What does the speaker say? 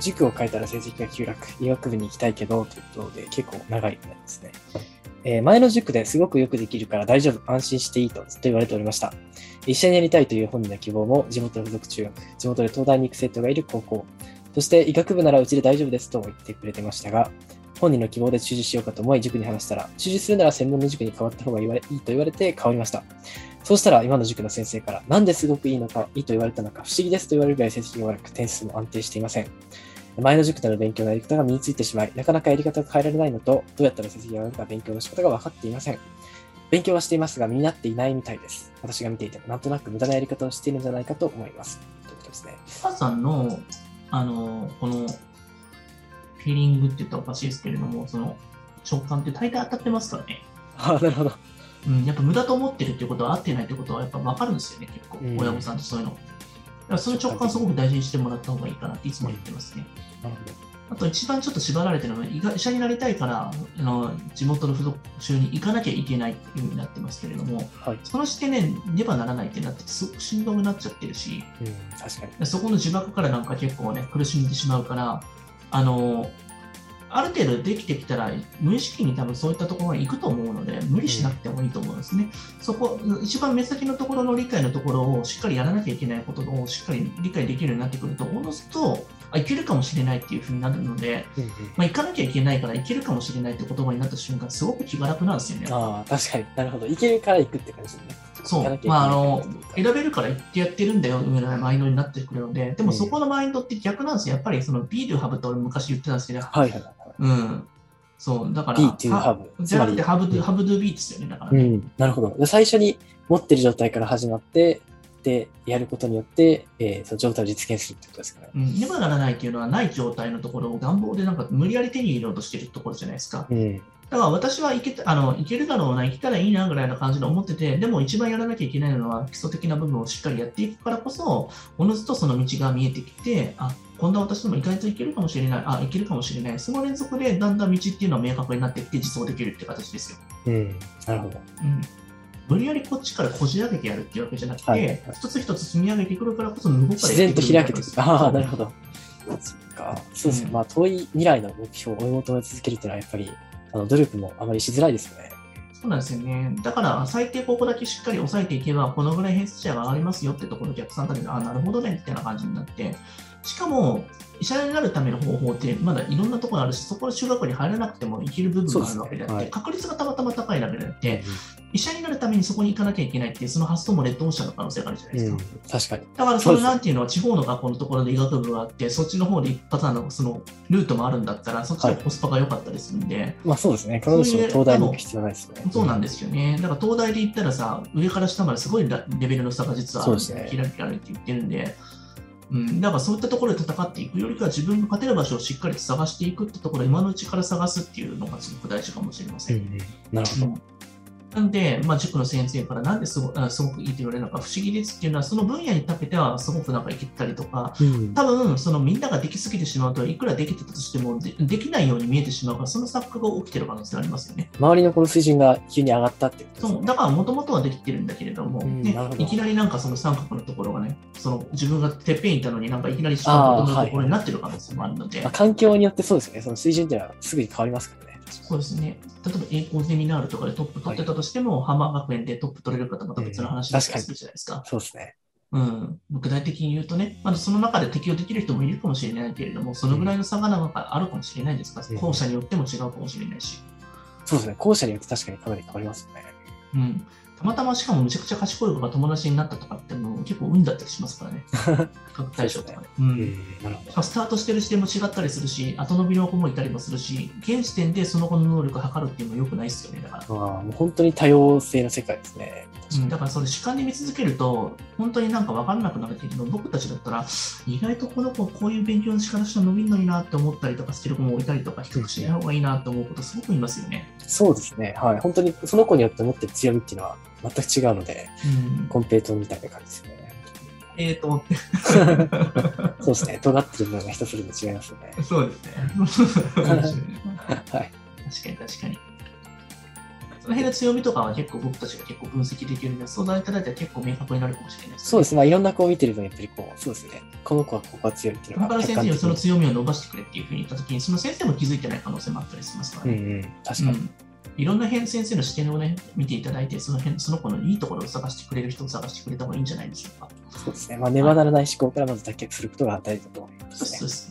塾を変えたら成績が急落、医学部に行きたいけどということで結構長いですね。前の塾ですごくよくできるから大丈夫、安心していいとずっと言われておりました。医者になりたいという本人の希望も地元の附属中学、地元で東大に行く生徒がいる高校、そして医学部ならうちで大丈夫ですと言ってくれてましたが、本人の希望で中止しようかと思い塾に話したら、中止するなら専門の塾に変わった方がいいと言われて変わりました。そうしたら今の塾の先生から、なんですごくいいのか、いいと言われたのか、不思議ですと言われるぐらい成績が悪く、点数も安定していません。前の塾での勉強のやり方が身についてしまい、なかなかやり方が変えられないのと、どうやったら成績が上がるか勉強の仕方が分かっていません。勉強はしていますが、身になっていないみたいです。私が見ていても、なんとなく無駄なやり方をしているんじゃないかと思います。ということですね。母さんの、この、フィーリングって言ったらおかしいですけれども、その、直感って大体当たってますからね。ああ、なるほど。うん、やっぱ無駄と思ってるってことは合ってないってことはやっぱ分かるんですよね、結構。親御さんってそういうの。その直感をすごく大事にしてもらった方がいいかなっていつも言ってますね。あと一番ちょっと縛られてるのは、医者になりたいから地元の附属中に行かなきゃいけないっていう風になってますけれども、はい、その視点でねばならないってなってすごくしんどくなっちゃってるし、うん、確かにそこの呪縛からなんか結構ね苦しんでしまうから、ある程度できてきたら無意識に多分そういったところに行くと思うので、無理しなくてもいいと思うんですね、うん、そこ一番目先のところの理解のところをしっかりやらなきゃいけないことをしっかり理解できるようになってくると、おのずといけるかもしれないっていうふうになるので、うんうん、行かなきゃいけないからいけるかもしれないって言葉になった瞬間すごく気が楽なんですよね。ああ、確かに、なるほど、いけるから行くって感じですね。そう、選べるからやってるんだよみたいなマインドになってくるので、でもそこのマインドって逆なんですよ。やっぱりその B to Have と俺昔言ってたんですけど、はいはいはい、うん、そうだから B to Have じゃなくて Have to B ですよね。だから、うん、なるほど。最初に持ってる状態から始まってでやることによって、その状態を実現するってことですから、ね。今、うん、ならないっていうのはない状態のところを願望でなんか無理やり手に入れようとしてるところじゃないですか。うん、だから私はいけるだろうな、いけたらいいなぐらいの感じで思ってて、でも一番やらなきゃいけないのは基礎的な部分をしっかりやっていくからこそ、おのずとその道が見えてきて、あ、今度は私でも意外といけるかもしれない、あ、いけるかもしれない、その連続でだんだん道っていうのは明確になってきて実装できるって形ですよ。うん、なるほど。うん、無理やりこっちからこじ上げてやるっていうわけじゃなくて、はいはいはい、一つ一つ積み上げてくるからこそ向こうから自然と開けてくる。ああ、なるほど。そっか、そうですね、うん、遠い未来の目標を追い求め続けるっていうのはやっぱり努力もあまりしづらいですよね。そうなんですよね。だから最低ここだけしっかり抑えていけばこのぐらい偏差値が上がりますよってところで逆算だけど、あ、なるほどねみたいな感じになって、しかも医者になるための方法ってまだいろんなところあるし、そこは中学校に入らなくても生きる部分があるわけであって、ね、はい、確率がたまたま高いだけであって、うん、医者になるためにそこに行かなきゃいけないっていうその発想もレッドオーシャンの可能性があるじゃないですか、うん、確かに。だからそのなんていうのは地方の学校のところで医学部があって、そっちの方で一発そのルートもあるんだったらそっちのコスパが良かったりするんで、はい、そうですね。必ずしも東大に行く必要ないですね。そうなんですよね。だから東大で行ったらさ、上から下まですごいレベルの差が実は開かれていってるんで、うん、だからそういったところで戦っていくよりかは自分の勝てる場所をしっかりと探していくってところを今のうちから探すっていうのがすごく大事かもしれません、うん、なるほど、うん、なんで、塾の先生からなんですごくいいと言われるのか不思議ですっていうのは、その分野にたけてはすごくなんかいけたりとか、うん、多分そのみんなができすぎてしまうといくらできてたとしても できないように見えてしまうから、その錯覚が起きてる可能性がありますよね。周りのこの水準が急に上がったってことです、ね、そうだからもともとはできてるんだけれども、うん、ね、いきなりなんかその三角のところがね、その自分がてっぺんにいたのになんかいきなり三角のところになってる可能性もあるので、はい、環境によってそうですよね。その水準っていうのはすぐに変わりますからね。そうですね。例えば栄光ゼミナールとかでトップ取ってたとしても、はい、ハンマー学園でトップ取れる方また別の話だったりするじゃないですか。そうですね。うん、具体的に言うとね、その中で適用できる人もいるかもしれないけれども、そのぐらいの差がなんかあるかもしれないですから、校舎によっても違うかもしれないし、そうですね。校舎によって確かにかなり変わりますよね。うん。たまたましかもむちゃくちゃ賢い子が友達になったとかってもう結構運だったりしますからね。各対象とかね。スタートしてる視点も違ったりするし、後伸びの子もいたりもするし、現時点でその子の能力を測るっていうのは良くないですよね。だからもう本当に多様性の世界ですね。うん、だからそれ主観で見続けると本当になんか分からなくなるけど、僕たちだったら意外とこの子こういう勉強の仕方したら伸びるのになって思ったりとかしてる子もいたりとか、比較しない方がいいなと思うことすごくいますよね。そうですね、はい、本当にその子によって持ってる強みっていうのは全く違うので、うん、コンペイトみたいな感じですよね。そうですね、尖ってる部分が人それぞれ違いますよね。そうですね。はい、確かに確かに。辺の強みとかは結構僕たちが結構分析できるので、相談いただいたら結構明確になるかもしれないです、ね。そうですね。まあ、いろんな子を見てるとやっぱりこう、そうですね。この子はここが強いっていうのが。他の先生にその強みを伸ばしてくれっていうふうに言ったときに、その先生も気づいてない可能性もあったりしますからね。うんうん、確かに。うん、いろんな先生の視点をね、見ていただいて、その子のいいところを探してくれる人を探してくれた方がいいんじゃないでしょうか。そうですね。まあ、ねばならない思考からまず脱却することが大事だと思いますね。そうです。